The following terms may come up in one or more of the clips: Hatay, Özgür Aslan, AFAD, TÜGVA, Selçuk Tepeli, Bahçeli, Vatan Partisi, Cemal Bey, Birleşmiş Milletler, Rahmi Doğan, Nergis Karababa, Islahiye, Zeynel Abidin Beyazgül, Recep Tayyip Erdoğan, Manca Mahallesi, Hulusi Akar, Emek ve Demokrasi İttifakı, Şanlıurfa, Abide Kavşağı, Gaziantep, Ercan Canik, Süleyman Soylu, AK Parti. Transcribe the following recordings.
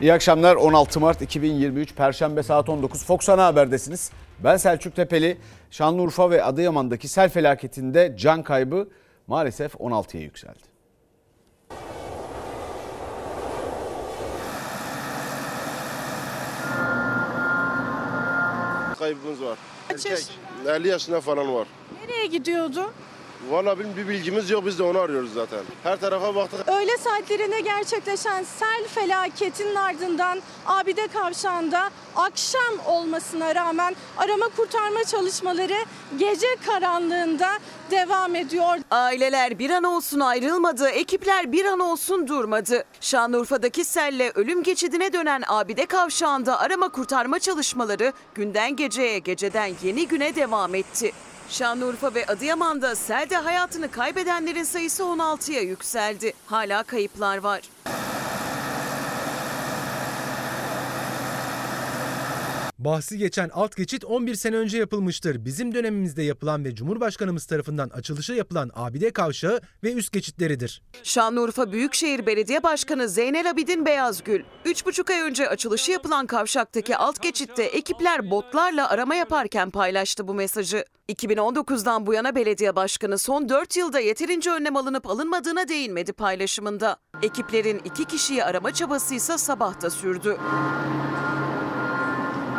İyi akşamlar. 16 Mart 2023 Perşembe saat 19. Fox Ana Haber'desiniz. Ben Selçuk Tepeli. Şanlıurfa ve Adıyaman'daki sel felaketinde can kaybı maalesef 16'ya yükseldi. Kaybımız var. Kaç yaşında? 50 yaşında falan var. Nereye gidiyordu? Valla bir bilgimiz yok, biz de onu arıyoruz zaten. Her tarafa baktık. Öğle saatlerine gerçekleşen sel felaketinin ardından Abide Kavşağı'nda akşam olmasına rağmen arama kurtarma çalışmaları gece karanlığında devam ediyor. Aileler bir an olsun ayrılmadı, ekipler bir an olsun durmadı. Şanlıurfa'daki selle ölüm geçidine dönen Abide Kavşağı'nda arama kurtarma çalışmaları günden geceye, geceden yeni güne devam etti. Şanlıurfa ve Adıyaman'da selde hayatını kaybedenlerin sayısı 16'ya yükseldi. Hala kayıplar var. Bahsi geçen alt geçit 11 sene önce yapılmıştır. Bizim dönemimizde yapılan ve Cumhurbaşkanımız tarafından açılışı yapılan Abide Kavşağı ve üst geçitleridir. Şanlıurfa Büyükşehir Belediye Başkanı Zeynel Abidin Beyazgül, 3,5 ay önce açılışı yapılan kavşaktaki alt geçitte ekipler botlarla arama yaparken paylaştı bu mesajı. 2019'dan bu yana belediye başkanı son 4 yılda yeterince önlem alınıp alınmadığına değinmedi paylaşımında. Ekiplerin 2 kişiyi arama çabası ise sabahta sürdü.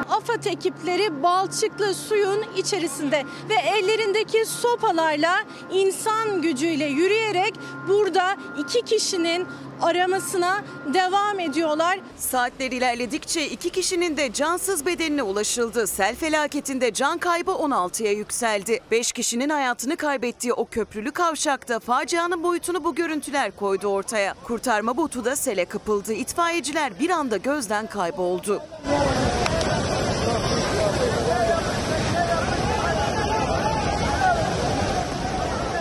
AFAD ekipleri balçıklı suyun içerisinde ve ellerindeki sopalarla insan gücüyle yürüyerek burada 2 kişinin aramasına devam ediyorlar. Saatler ilerledikçe 2 kişinin de cansız bedenine ulaşıldı. Sel felaketinde can kaybı 16'ya yükseldi. 5 kişinin hayatını kaybettiği o köprülü kavşakta facianın boyutunu bu görüntüler koydu ortaya. Kurtarma botu da sele kapıldı. İtfaiyeciler bir anda gözden kayboldu.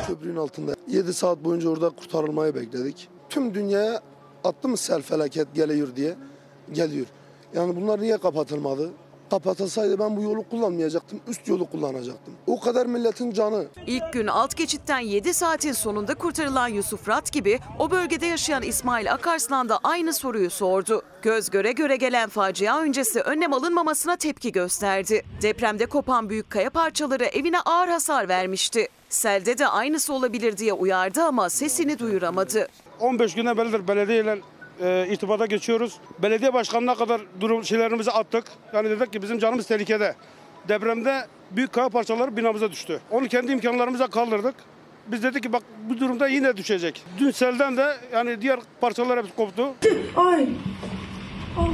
Köprünün altında 7 saat boyunca orada kurtarılmayı bekledik. Tüm dünyaya attı mı sel felaket geliyor diye geliyor. Yani bunlar niye kapatılmadı? Kapatılsaydı ben bu yolu kullanmayacaktım, üst yolu kullanacaktım. O kadar milletin canı. İlk gün alt geçitten 7 saatin sonunda kurtarılan Yusuf Rat gibi o bölgede yaşayan İsmail Akarslan da aynı soruyu sordu. Göz göre göre gelen facia öncesi önlem alınmamasına tepki gösterdi. Depremde kopan büyük kaya parçaları evine ağır hasar vermişti. Selde de aynısı olabilir diye uyardı ama sesini duyuramadı. 15 güne beridir belediyeyle irtibata geçiyoruz. Belediye başkanına kadar durum şeylerimizi attık. Yani dedik ki bizim canımız tehlikede. Depremde büyük kaya parçaları binamıza düştü. Onu kendi imkanlarımıza kaldırdık. Biz dedik ki bak bu durumda yine düşecek. Dün selden de yani diğer parçalar hep koptu. Ay. Oh.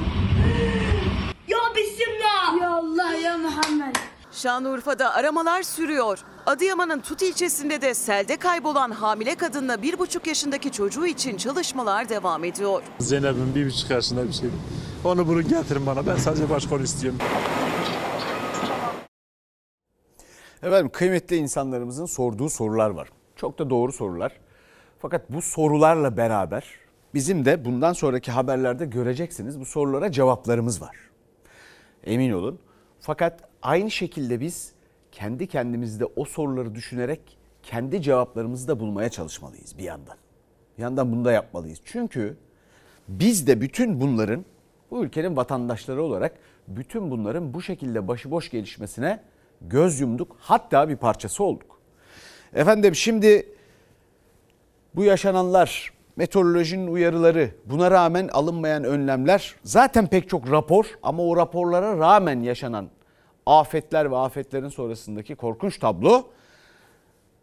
Ya bismillah. Ya Allah ya Muhammed. Şanlıurfa'da aramalar sürüyor. Adıyaman'ın Tut ilçesinde de selde kaybolan hamile kadınla 1,5 yaşındaki çocuğu için çalışmalar devam ediyor. Zeynep'in 1,5 yaşında bir şey. Onu bunu getirin bana. Ben sadece başkon istiyorum. Efendim kıymetli insanlarımızın sorduğu sorular var. Çok da doğru sorular. Fakat bu sorularla beraber bizim de bundan sonraki haberlerde göreceksiniz. Bu sorulara cevaplarımız var. Emin olun. Fakat aynı şekilde biz kendi kendimizde o soruları düşünerek kendi cevaplarımızı da bulmaya çalışmalıyız bir yandan. Bir yandan bunu da yapmalıyız. Çünkü biz de bütün bunların, bu ülkenin vatandaşları olarak bütün bunların bu şekilde başıboş gelişmesine göz yumduk. Hatta bir parçası olduk. Efendim şimdi bu yaşananlar, meteorolojinin uyarıları, buna rağmen alınmayan önlemler, zaten pek çok rapor ama o raporlara rağmen yaşanan afetler ve afetlerin sonrasındaki korkunç tablo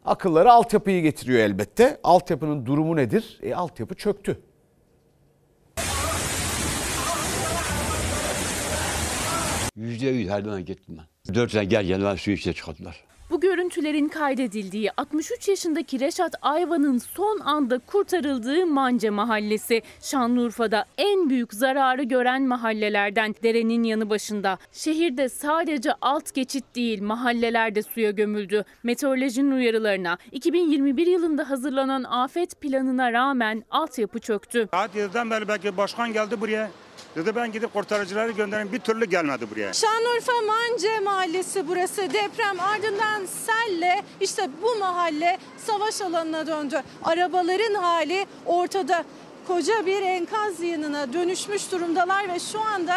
akıllara altyapıyı getiriyor elbette. Altyapının durumu nedir? Altyapı çöktü. %100 her zaman gittim ben. 4 sene gel suyu içine çıkarttılar. Bu görüntülerin kaydedildiği 63 yaşındaki Reşat Ayvan'ın son anda kurtarıldığı Manca Mahallesi. Şanlıurfa'da en büyük zararı gören mahallelerden, derenin yanı başında. Şehirde sadece alt geçit değil, mahalleler de suya gömüldü. Meteorolojinin uyarılarına, 2021 yılında hazırlanan afet planına rağmen altyapı çöktü. Saat 7'den beri belki başkan geldi buraya. Dedi ben gidip kurtarıcıları gönderin, bir türlü gelmedi buraya. Şanlıurfa Manca Mahallesi burası. Deprem ardından selle işte bu mahalle savaş alanına döndü. Arabaların hali ortada. koca bir enkaz yığınına dönüşmüş durumdalar ve şu anda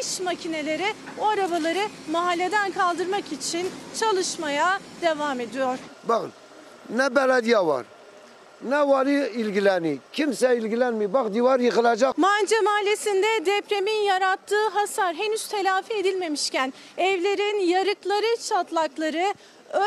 iş makineleri o arabaları mahalleden kaldırmak için çalışmaya devam ediyor. Bakın ne belediye var, ne vali ilgileniyor. Kimse ilgilenmiyor. Bak divar yıkılacak. Manca Mahallesi'nde depremin yarattığı hasar henüz telafi edilmemişken evlerin yarıkları, çatlakları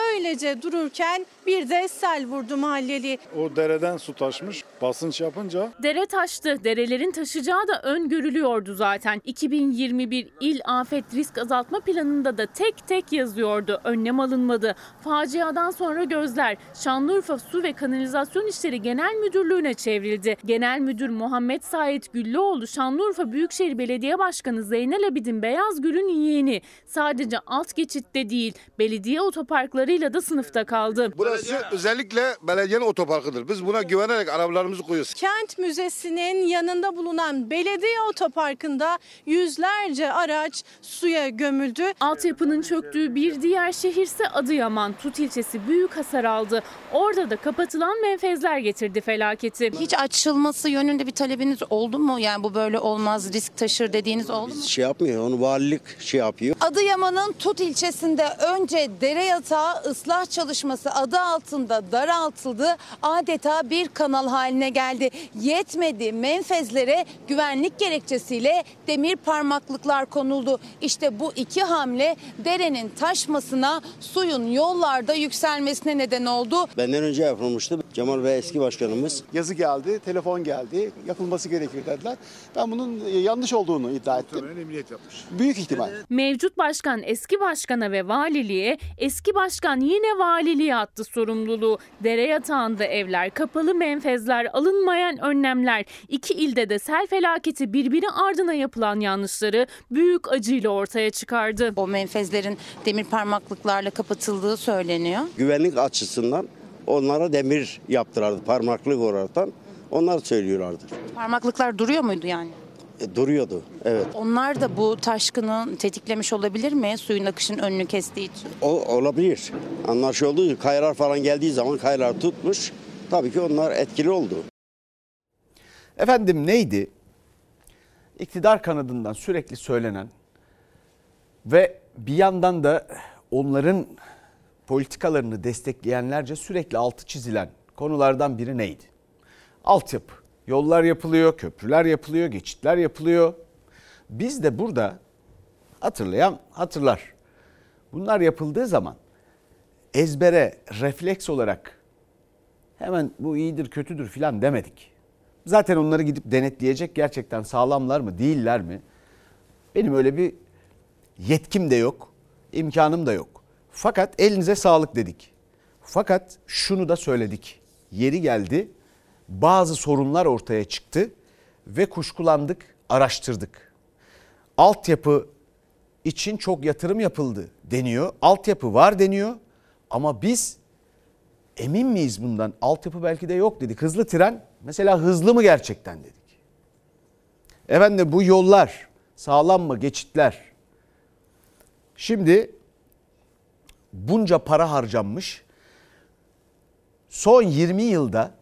öylece dururken bir de sel vurdu mahalleli. O dereden su taşmış, basınç yapınca. Dere taştı, derelerin taşacağı da öngörülüyordu zaten. 2021 İl Afet Risk Azaltma Planı'nda da tek tek yazıyordu. Önlem alınmadı. Faciadan sonra gözler Şanlıurfa Su ve Kanalizasyon İşleri Genel Müdürlüğü'ne çevrildi. Genel Müdür Muhammed Sait Gülloğlu, Şanlıurfa Büyükşehir Belediye Başkanı Zeynel Abidin Beyazgül'ün yeğeni. Sadece alt geçitte değil, belediye otoparklarında da sınıfta kaldı. Burası özellikle belediyenin otoparkıdır. Biz buna güvenerek arabalarımızı koyuyoruz. Kent Müzesi'nin yanında bulunan belediye otoparkında yüzlerce araç suya gömüldü. Altyapının çöktüğü bir diğer şehirse Adıyaman. Tut ilçesi büyük hasar aldı. Orada da kapatılan menfezler getirdi felaketi. Hiç açılması yönünde bir talebiniz oldu mu? Yani bu böyle olmaz, risk taşır dediğiniz oldu mu? Biz şey yapmıyor, onu valilik şey yapıyor. Adıyaman'ın Tut ilçesinde önce dere yatağı ıslah çalışması adı altında daraltıldı. Adeta bir kanal haline geldi. Yetmedi, menfezlere güvenlik gerekçesiyle demir parmaklıklar konuldu. İşte bu iki hamle derenin taşmasına, suyun yollarda yükselmesine neden oldu. Benden önce yapılmıştı. Cemal Bey eski başkanımız. Yazı geldi, telefon geldi. Yapılması gerekir dediler. Ben bunun yanlış olduğunu iddia ettim. Büyük ihtimal. Mevcut başkan eski başkana ve valiliğe, eski başkan yine valiliğe attı sorumluluğu. Dere yatağında evler, kapalı menfezler, alınmayan önlemler. İki ilde de sel felaketi birbiri ardına yapılan yanlışları büyük acıyla ortaya çıkardı. O menfezlerin demir parmaklıklarla kapatıldığı söyleniyor. Güvenlik açısından onlara demir yaptırardı, parmaklık olaraktan. Onlar söylüyorlardı. Parmaklıklar duruyor muydu yani? Duruyordu, evet. Onlar da bu taşkını tetiklemiş olabilir mi? Suyun akışının önünü kestiği için. Olabilir. Anlaşıldı. Kayalar falan geldiği zaman kayalar tutmuş. Tabii ki onlar etkili oldu. Efendim neydi? İktidar kanadından sürekli söylenen ve bir yandan da onların politikalarını destekleyenlerce sürekli altı çizilen konulardan biri neydi? Altyapı. Yollar yapılıyor, köprüler yapılıyor, geçitler yapılıyor. Biz de burada hatırlayan hatırlar. Bunlar yapıldığı zaman ezbere, refleks olarak hemen bu iyidir, kötüdür filan demedik. Zaten onları gidip denetleyecek gerçekten sağlamlar mı, değiller mi? Benim öyle bir yetkim de yok, imkanım da yok. Fakat elinize sağlık dedik. Fakat şunu da söyledik. Yeri geldi. Bazı sorunlar ortaya çıktı ve kuşkulandık, araştırdık. Altyapı için çok yatırım yapıldı deniyor. Altyapı var deniyor ama biz emin miyiz bundan? Altyapı belki de yok dedik. Hızlı tren mesela hızlı mı gerçekten dedik. Efendim bu yollar sağlam mı, geçitler? Şimdi bunca para harcanmış. Son 20 yılda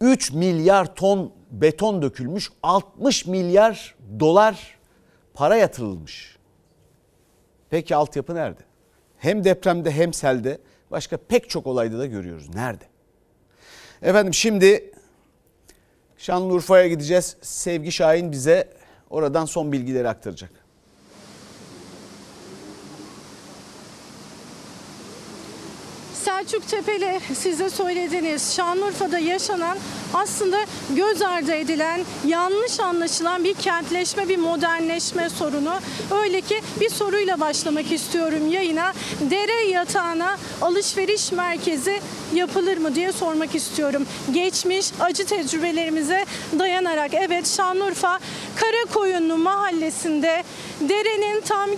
3 milyar ton beton dökülmüş, 60 milyar dolar para yatırılmış. Peki altyapı nerede? Hem depremde hem selde, başka pek çok olayda da görüyoruz. Nerede? Efendim şimdi Şanlıurfa'ya gideceğiz. Sevgi Şahin bize oradan son bilgileri aktaracak. Selçuk Tepeli, siz de söylediniz, Şanlıurfa'da yaşanan aslında göz ardı edilen, yanlış anlaşılan bir kentleşme, bir modernleşme sorunu. Öyle ki bir soruyla başlamak istiyorum yayına. Dere yatağına alışveriş merkezi yapılır mı diye sormak istiyorum. Geçmiş acı tecrübelerimize dayanarak, evet, Şanlıurfa Karakoyunlu mahallesinde derenin tam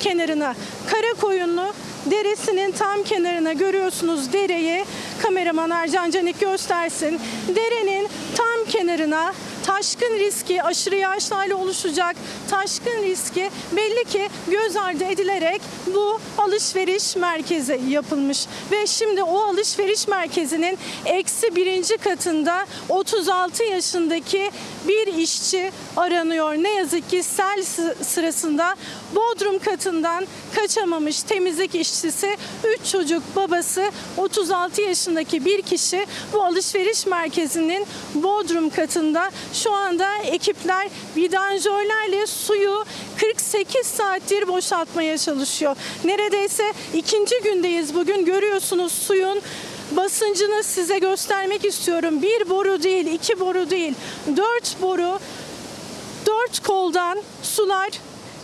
kenarına, Karakoyunlu Deresi'nin tam kenarına görüyorsunuz dereyi. Kameraman Ercan Canik göstersin. Derenin tam kenarına taşkın riski, aşırı yağışlarla oluşacak taşkın riski belli ki göz ardı edilerek bu alışveriş merkezi yapılmış. Ve şimdi o alışveriş merkezinin -1. Katında 36 yaşındaki bir işçi aranıyor. Ne yazık ki sel sırasında bodrum katından kaçamamış temizlik işçisi, 3 çocuk babası, 36 yaşındaki bir kişi bu alışveriş merkezinin bodrum katında. Şu anda ekipler vidanjörlerle suyu 48 saattir boşaltmaya çalışıyor. Neredeyse ikinci gündeyiz bugün, görüyorsunuz suyun basıncını size göstermek istiyorum. Bir boru değil, iki boru değil, 4 boru, 4 koldan sular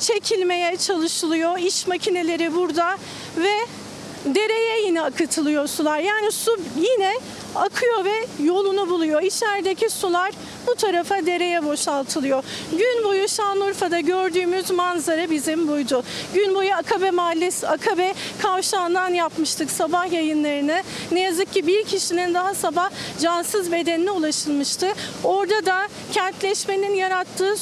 çekilmeye çalışılıyor. İş makineleri burada ve dereye yine akıtılıyor sular. Yani su yine akıyor ve yolunu buluyor. İçerideki sular bu tarafa, dereye boşaltılıyor. Gün boyu Şanlıurfa'da gördüğümüz manzara bizim buydu. Gün boyu Akabe Mahallesi, Akabe Kavşağı'ndan yapmıştık sabah yayınlarını. Ne yazık ki bir kişinin daha sabah cansız bedenine ulaşılmıştı. Orada da kentleşmenin yarattığı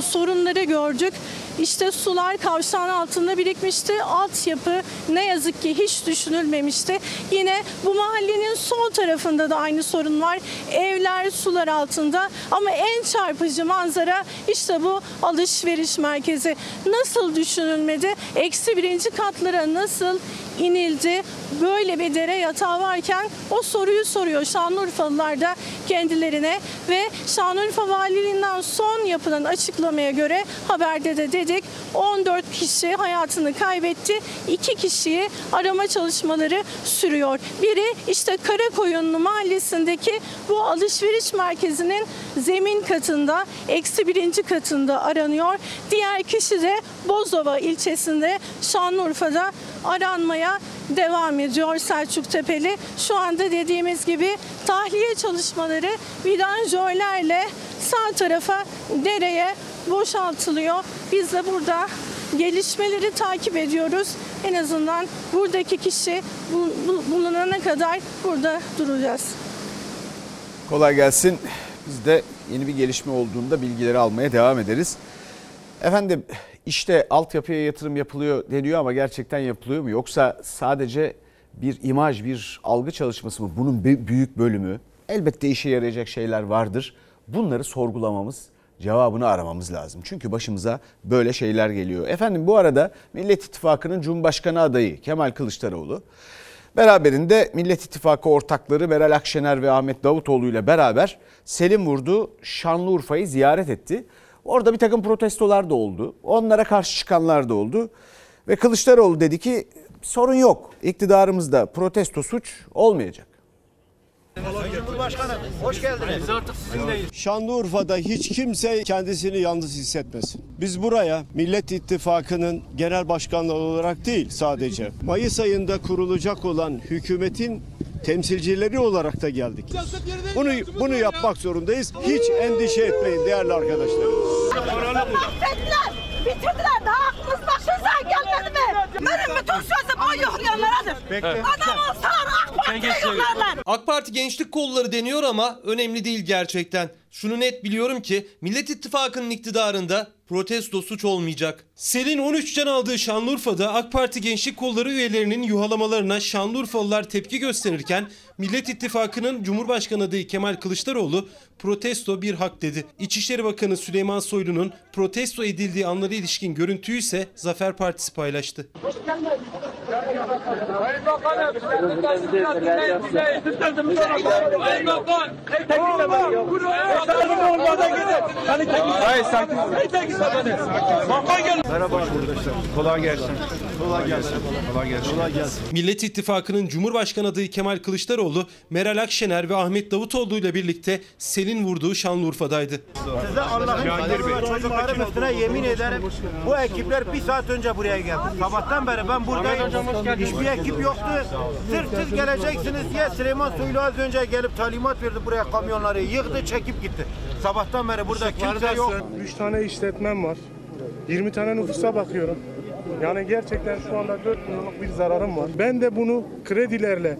sorunları gördük. İşte sular kavşağın altında birikmişti. Altyapı ne yazık ki hiç düşünülmemişti. Yine bu mahallenin sol tarafında da aynı sorun var. Evler sular altında ama en çarpıcı manzara işte bu alışveriş merkezi. Nasıl düşünülmedi? -1. Katlara nasıl inildi? Böyle bir dere yatağı varken o soruyu soruyor Şanlıurfalılar da kendilerine. Ve Şanlıurfa Valiliğinden son yapılan açıklamaya göre, haberde de dedik, 14 kişi hayatını kaybetti. 2 kişiyi arama çalışmaları sürüyor. Biri işte Karakoyunlu mahallesindeki bu alışveriş merkezinin zemin katında, -1. Katında aranıyor. Diğer kişi de Bozova ilçesinde, Şanlıurfa'da aranmaya devam ediyor Selçuk Tepeli. Şu anda dediğimiz gibi tahliye çalışmaları vidanjörlerle sağ tarafa, dereye boşaltılıyor. Biz de burada gelişmeleri takip ediyoruz. En azından buradaki kişi bulunana kadar burada duracağız. Kolay gelsin. Biz de yeni bir gelişme olduğunda bilgileri almaya devam ederiz. Efendim, işte altyapıya yatırım yapılıyor deniyor ama gerçekten yapılıyor mu? Yoksa sadece bir imaj, bir algı çalışması mı? Bunun büyük bölümü elbette işe yarayacak şeyler vardır. Bunları sorgulamamız, cevabını aramamız lazım. Çünkü başımıza böyle şeyler geliyor. Efendim, bu arada Millet İttifakı'nın Cumhurbaşkanı adayı Kemal Kılıçdaroğlu, beraberinde Millet İttifakı ortakları Meral Akşener ve Ahmet Davutoğlu ile beraber Selimburnu, Şanlıurfa'yı ziyaret etti. Orada bir takım protestolar da oldu. Onlara karşı çıkanlar da oldu. Ve Kılıçdaroğlu dedi ki sorun yok, iktidarımızda protesto suç olmayacak. Cumhurbaşkanım hoş geldiniz. Biz artık sizinleyiz. Şanlıurfa'da hiç kimse kendisini yalnız hissetmesin. Biz buraya Millet İttifakı'nın genel başkanlığı olarak değil, sadece Mayıs ayında kurulacak olan hükümetin temsilcileri olarak da geldik. Bunu yapmak zorundayız. Hiç endişe etmeyin değerli arkadaşlarım. Mahvettiler, bitirdiler. Daha aklımız başımıza gelmedi mi? Benim bütün sözüm o yoklayanlaradır. Adam olsalar AK Parti'yi yoklarlar. AK Parti gençlik kolları deniyor ama önemli değil gerçekten. Şunu net biliyorum ki Millet İttifakı'nın iktidarında protesto suç olmayacak. Selin 13 can aldığı Şanlıurfa'da AK Parti gençlik kolları üyelerinin yuhalamalarına Şanlıurfalılar tepki gösterirken Millet İttifakı'nın Cumhurbaşkanı adayı Kemal Kılıçdaroğlu protesto bir hak dedi. İçişleri Bakanı Süleyman Soylu'nun protesto edildiği anlara ilişkin görüntüyü ise Zafer Partisi paylaştı. Millet İttifakı'nın Cumhurbaşkanı adayı Kemal Kılıçdaroğlu, Meral Akşener ve Ahmet Davutoğlu ile birlikte Selimburnu Şanlıurfa'daydı. Size Allah'ın çocuklarım üstüne yemin ederim, bu ekipler bir saat önce buraya geldi. Sabahtan beri ben buradayım. Hiçbir ekip yoktu. Sırf siz geleceksiniz diye Süleyman Soylu az önce gelip talimat verdi, buraya kamyonları yığdı, çekip gitti. Sabahtan beri burada kimse yok. 3 tane işletmem var. 20 tane nüfusa bakıyorum. Yani gerçekten şu anda 4 milyonluk bir zararım var. Ben de bunu kredilerle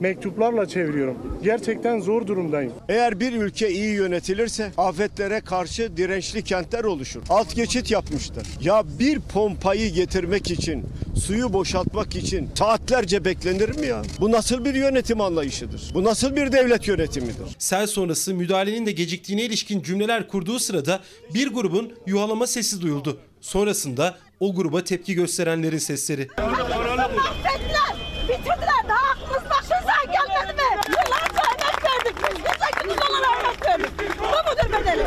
mektuplarla çeviriyorum. Gerçekten zor durumdayım. Eğer bir ülke iyi yönetilirse afetlere karşı dirençli kentler oluşur. Alt geçit yapmışlar. Ya bir pompayı getirmek için, suyu boşaltmak için saatlerce beklenir mi ya? Bu nasıl bir yönetim anlayışıdır? Bu nasıl bir devlet yönetimidir? Sel sonrası müdahalenin de geciktiğine ilişkin cümleler kurduğu sırada bir grubun yuhalama sesi duyuldu. Sonrasında o gruba tepki gösterenlerin sesleri. Mahvettiler, bitirdiler. Daha aklımız başımıza gelmedi mi? Yıllarca emek verdik biz. Bize gündüz olarak emek verdik. Bu mudur bedeli?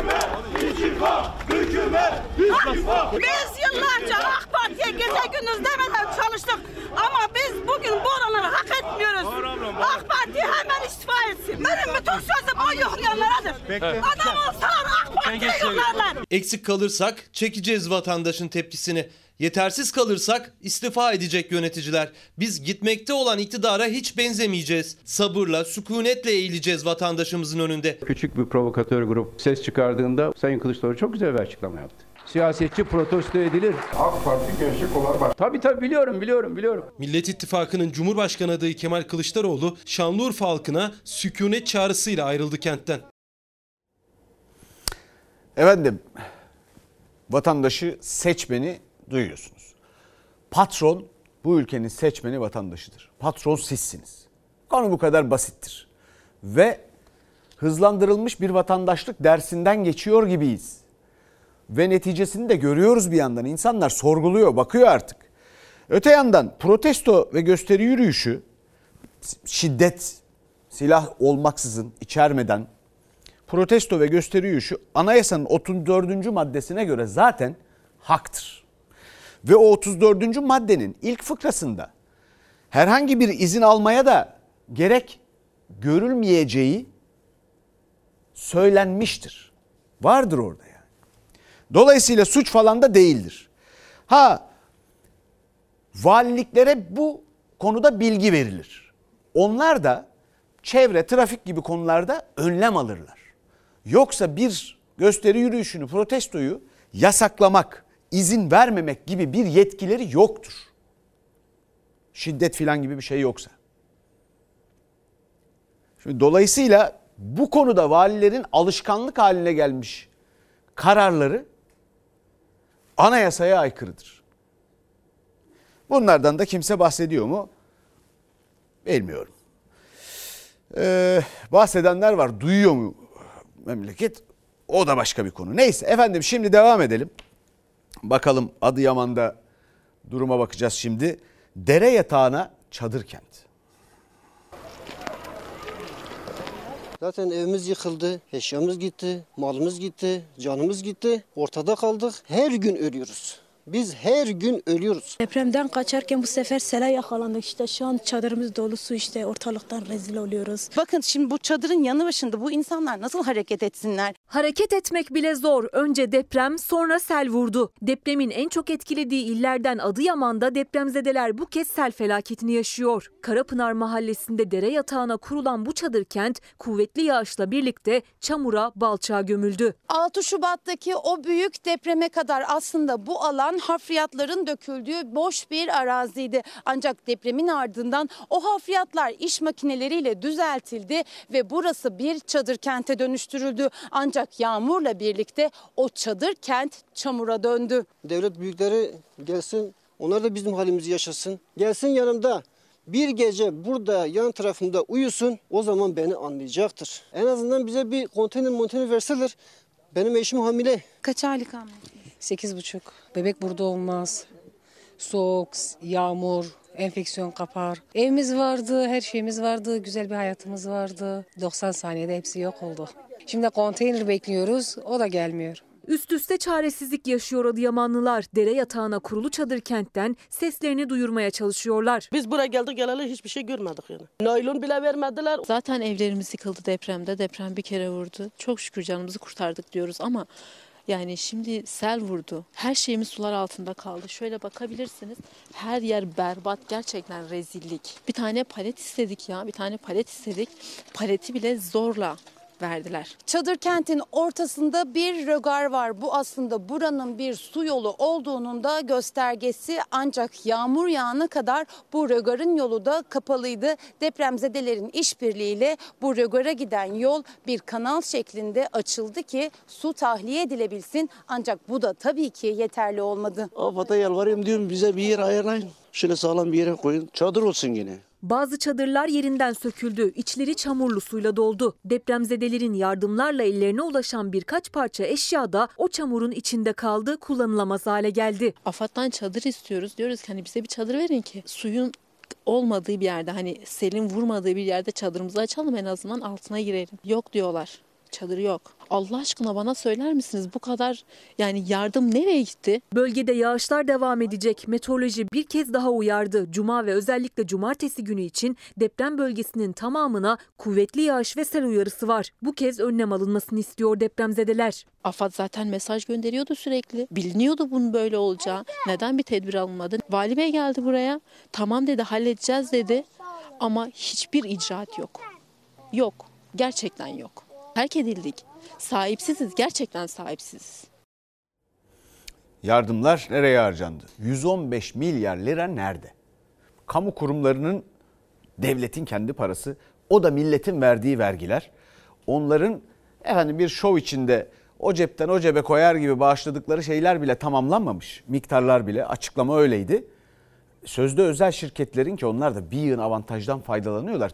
Biz yıllarca AK Parti'ye gece gündüz demeden çalıştık. Ama biz bugün bu oranları hak etmiyoruz. AK Parti hemen istifa etsin. Benim bütün sözüm o yuhlayanlaradır. Adam olsalar AK Parti'yi yuhlarlar. Eksik kalırsak çekeceğiz vatandaşın tepkisini. Yetersiz kalırsak istifa edecek yöneticiler. Biz gitmekte olan iktidara hiç benzemeyeceğiz. Sabırla, sükunetle eğileceğiz vatandaşımızın önünde. Küçük bir provokatör grup ses çıkardığında Sayın Kılıçdaroğlu çok güzel bir açıklama yaptı. Siyasetçi protesto edilir. AK Parti gençlik olarak var. Tabii biliyorum. Millet İttifakı'nın Cumhurbaşkanı adayı Kemal Kılıçdaroğlu Şanlıurfa halkına sükunet çağrısıyla ayrıldı kentten. Efendim, vatandaşı, seçmeni duyuyorsunuz. Patron, bu ülkenin seçmeni vatandaşıdır. Patron sizsiniz. Konu bu kadar basittir. Ve hızlandırılmış bir vatandaşlık dersinden geçiyor gibiyiz. Ve neticesini de görüyoruz bir yandan. İnsanlar sorguluyor, bakıyor artık. Öte yandan protesto ve gösteri yürüyüşü şiddet, silah olmaksızın, içermeden protesto ve gösteri yürüyüşü anayasanın 34. maddesine göre zaten haktır. Ve o 34. maddenin ilk fıkrasında herhangi bir izin almaya da gerek görülmeyeceği söylenmiştir. Vardır orada yani. Dolayısıyla suç falan da değildir. Ha, valiliklere bu konuda bilgi verilir. Onlar da çevre, trafik gibi konularda önlem alırlar. Yoksa bir gösteri yürüyüşünü, protestoyu yasaklamak, izin vermemek gibi bir yetkileri yoktur. Şiddet filan gibi bir şey yoksa. Şimdi dolayısıyla bu konuda valilerin alışkanlık haline gelmiş kararları anayasaya aykırıdır. Bunlardan da kimse bahsediyor mu? Bilmiyorum. Bahsedenler var. Duyuyor mu memleket? O da başka bir konu. Neyse efendim, şimdi devam edelim. Bakalım, Adıyaman'da duruma bakacağız şimdi. Dere yatağına çadır kent. Zaten evimiz yıkıldı, eşyamız gitti, malımız gitti, canımız gitti. Ortada kaldık. Her gün ölüyoruz. Biz her gün ölüyoruz. Depremden kaçarken bu sefer sele yakalandık. İşte şu an çadırımız dolusu, işte ortalıktan rezil oluyoruz. Bakın şimdi bu çadırın yanı başında bu insanlar nasıl hareket etsinler? Hareket etmek bile zor. Önce deprem, sonra sel vurdu. Depremin en çok etkilediği illerden Adıyaman'da depremzedeler bu kez sel felaketini yaşıyor. Karapınar mahallesinde dere yatağına kurulan bu çadır kent kuvvetli yağışla birlikte çamura, balçağa gömüldü. 6 Şubat'taki o büyük depreme kadar aslında bu alan hafriyatların döküldüğü boş bir araziydi. Ancak depremin ardından o hafriyatlar iş makineleriyle düzeltildi ve burası bir çadır kente dönüştürüldü. Ancak yağmurla birlikte o çadır kent çamura döndü. Devlet büyükleri gelsin, onlar da bizim halimizi yaşasın. Gelsin yanımda bir gece burada yan tarafımda uyusun, o zaman beni anlayacaktır. En azından bize bir konteyner verseler. Benim eşim hamile. Kaç aylık hamile? 8,5. Bebek burada olmaz. Soğuk, yağmur, enfeksiyon kapar. Evimiz vardı, her şeyimiz vardı, güzel bir hayatımız vardı. 90 saniyede hepsi yok oldu. Şimdi konteyner bekliyoruz, o da gelmiyor. Üst üste çaresizlik yaşıyor Adıyamanlılar. Dere yatağına kurulu çadır kentten seslerini duyurmaya çalışıyorlar. Biz buraya geldik geleli hiçbir şey görmedik yani. Naylon bile vermediler. Zaten evlerimiz yıkıldı depremde. Deprem bir kere vurdu. Çok şükür canımızı kurtardık diyoruz ama yani şimdi sel vurdu. Her şeyimiz sular altında kaldı. Şöyle bakabilirsiniz. Her yer berbat. Gerçekten rezillik. Bir tane palet istedik ya. Paleti bile zorla verdiler. Çadır kentin ortasında bir rögar var. Bu aslında buranın bir su yolu olduğunun da göstergesi. Ancak yağmur yağana kadar bu rögarın yolu da kapalıydı. Depremzedelerin işbirliğiyle bu rögara giden yol bir kanal şeklinde açıldı ki su tahliye edilebilsin. Ancak bu da tabii ki yeterli olmadı. AFAD'a yalvarayım diyorum, bize bir yer ayarlayın. Şöyle sağlam bir yere koyun. Çadır olsun yine. Bazı çadırlar yerinden söküldü, içleri çamurlu suyla doldu. Depremzedelerin yardımlarla ellerine ulaşan birkaç parça eşya da o çamurun içinde kaldı, kullanılamaz hale geldi. AFAD'dan çadır istiyoruz, diyoruz ki hani bize bir çadır verin ki suyun olmadığı bir yerde, hani selin vurmadığı bir yerde çadırımızı açalım, en azından altına girelim. Yok diyorlar, çadır yok. Allah aşkına bana söyler misiniz, bu kadar yani yardım nereye gitti? Bölgede yağışlar devam edecek. Meteoroloji bir kez daha uyardı. Cuma ve özellikle cumartesi günü için deprem bölgesinin tamamına kuvvetli yağış ve sel uyarısı var. Bu kez önlem alınmasını istiyor depremzedeler. AFAD zaten mesaj gönderiyordu sürekli. Biliniyordu bunun böyle olacağı. Neden bir tedbir alınmadı? Vali Bey geldi buraya. Tamam dedi, halledeceğiz dedi. Ama hiçbir icraat yok. Yok. Gerçekten yok. Terk edildik. Sahipsiziz, gerçekten sahipsiziz. Yardımlar nereye harcandı? 115 milyar lira nerede? Kamu kurumlarının, devletin kendi parası, o da milletin verdiği vergiler. Onların efendim bir şov içinde o cepten o cebe koyar gibi bağışladıkları şeyler bile tamamlanmamış. Miktarlar bile, açıklama öyleydi. Sözde özel şirketlerin, ki onlar da bir yığın avantajdan faydalanıyorlar.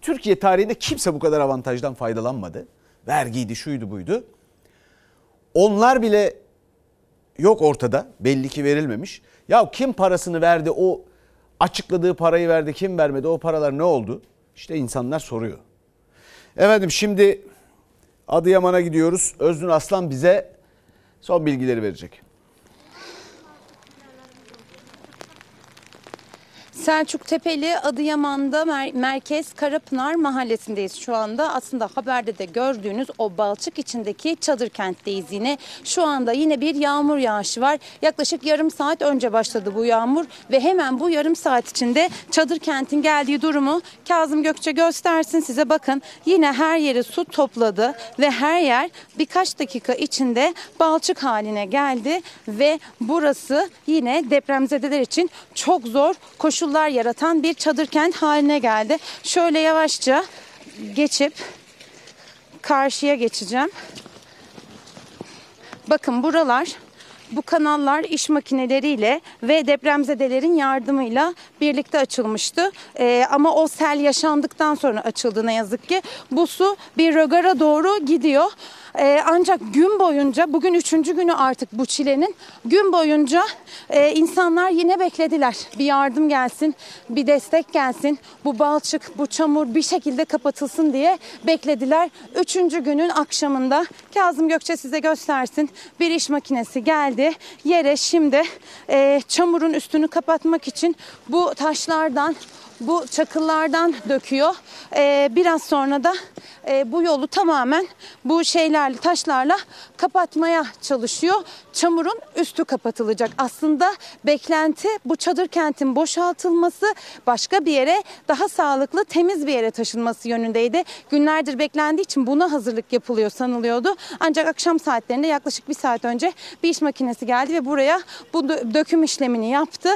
Türkiye tarihinde kimse bu kadar avantajdan faydalanmadı. Vergiydi, şuydu, buydu. Onlar bile yok ortada. Belli ki verilmemiş. Ya kim parasını verdi, o açıkladığı parayı verdi, kim vermedi, o paralar ne oldu? İşte insanlar soruyor. Efendim şimdi Adıyaman'a gidiyoruz. Özgür Aslan bize son bilgileri verecek. Selçuk Tepeli, Adıyaman'da merkez Karapınar mahallesindeyiz şu anda. Aslında haberde de gördüğünüz o balçık içindeki çadır kentteyiz yine. Şu anda yine bir yağmur yağışı var. Yaklaşık yarım saat önce başladı bu yağmur ve hemen bu yarım saat içinde çadır kentin geldiği durumu Kazım Gökçe göstersin size. Bakın yine her yere su topladı ve her yer birkaç dakika içinde balçık haline geldi ve burası yine depremzedeler için çok zor koşullar yaratan bir çadır kent haline geldi. Şöyle yavaşça geçip karşıya geçeceğim. Bakın buralar, bu kanallar iş makineleriyle ve depremzedelerin yardımıyla birlikte açılmıştı. Ama o sel yaşandıktan sonra açıldı ne yazık ki. Bu su bir rögara doğru gidiyor. Ancak gün boyunca, bugün 3. günü artık bu çilenin, gün boyunca insanlar yine beklediler. Bir yardım gelsin, bir destek gelsin, bu balçık, bu çamur bir şekilde kapatılsın diye beklediler. 3. günün akşamında Kazım Gökçe size göstersin, bir iş makinesi geldi. Yere şimdi çamurun üstünü kapatmak için bu taşlardan, bu çakıllardan döküyor. Biraz sonra da bu yolu tamamen bu şeylerle, taşlarla kapatmaya çalışıyor. Çamurun üstü kapatılacak. Aslında beklenti bu çadır kentin boşaltılması, başka bir yere, daha sağlıklı, temiz bir yere taşınması yönündeydi. Günlerdir beklendiği için buna hazırlık yapılıyor sanılıyordu. Ancak akşam saatlerinde, yaklaşık bir saat önce bir iş makinesi geldi ve buraya bu döküm işlemini yaptı.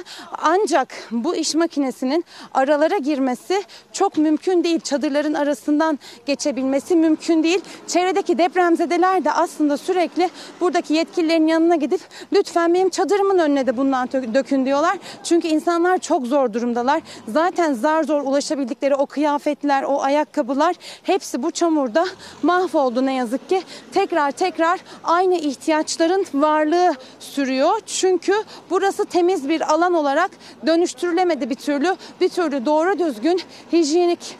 Ancak bu iş makinesinin aralara girmesi çok mümkün değil. Çadırların arasından geçebilmesi mümkün değil. Çevredeki depremzedeler de aslında sürekli buradaki yetkililerin yanına gidip lütfen benim çadırımın önüne de bundan dökün diyorlar. Çünkü insanlar çok zor durumdalar. Zaten zar zor ulaşabildikleri o kıyafetler, o ayakkabılar hepsi bu çamurda mahvoldu ne yazık ki. Tekrar aynı ihtiyaçların varlığı sürüyor. Çünkü burası temiz bir alan olarak dönüştürülemedi bir türlü. Bir türlü doğru düzgün, hijyenik,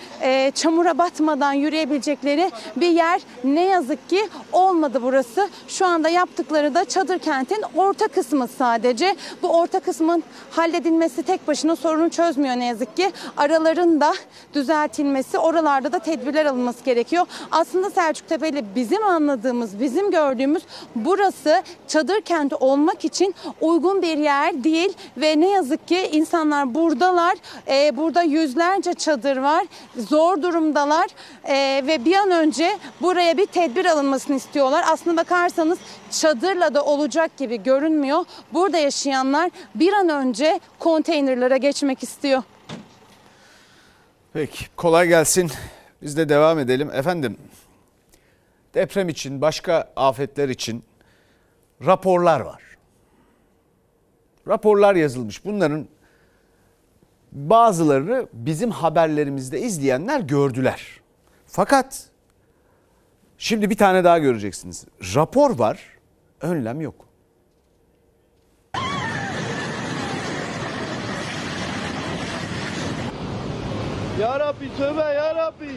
çamura batmadan yürüyebilecekleri bir yer ne yazık ki olmadı burası. Şu anda yaptıkları da çadır kentin orta kısmı sadece. Bu orta kısmın halledilmesi tek başına sorunu çözmüyor ne yazık ki. Araların da düzeltilmesi, oralarda da tedbirler alınması gerekiyor. Aslında Selçuk Tepeli, bizim anladığımız, bizim gördüğümüz burası çadır kenti olmak için uygun bir yer değil ve ne yazık ki insanlar buradalar. Bu Burada yüzlerce çadır var. Zor durumdalar ve bir an önce buraya bir tedbir alınmasını istiyorlar. Aslına bakarsanız çadırla da olacak gibi görünmüyor. Burada yaşayanlar bir an önce konteynerlere geçmek istiyor. Peki, kolay gelsin. Biz de devam edelim. Efendim, deprem için, başka afetler için raporlar var. Raporlar yazılmış. Bunların bazılarını bizim haberlerimizde izleyenler gördüler. Fakat şimdi bir tane daha göreceksiniz. Rapor var, önlem yok. Ya Rabbi tövbe ya Rabbi.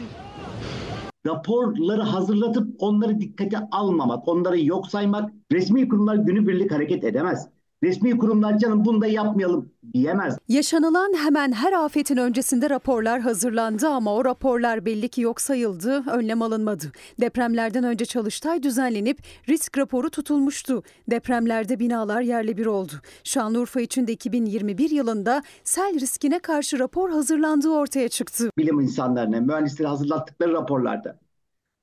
Raporları hazırlatıp onları dikkate almamak, onları yok saymak, resmi kurumlar günübirlik hareket edemez. Resmi kurumlar canım bunu da yapmayalım diyemez. Yaşanılan hemen her afetin öncesinde raporlar hazırlandı ama o raporlar belli ki yok sayıldı, önlem alınmadı. Depremlerden önce Çalıştay düzenlenip risk raporu tutulmuştu. Depremlerde binalar yerle bir oldu. Şanlıurfa için de 2021 yılında sel riskine karşı rapor hazırlandığı ortaya çıktı. Bilim insanlarına, mühendislere hazırlattıkları raporlarda.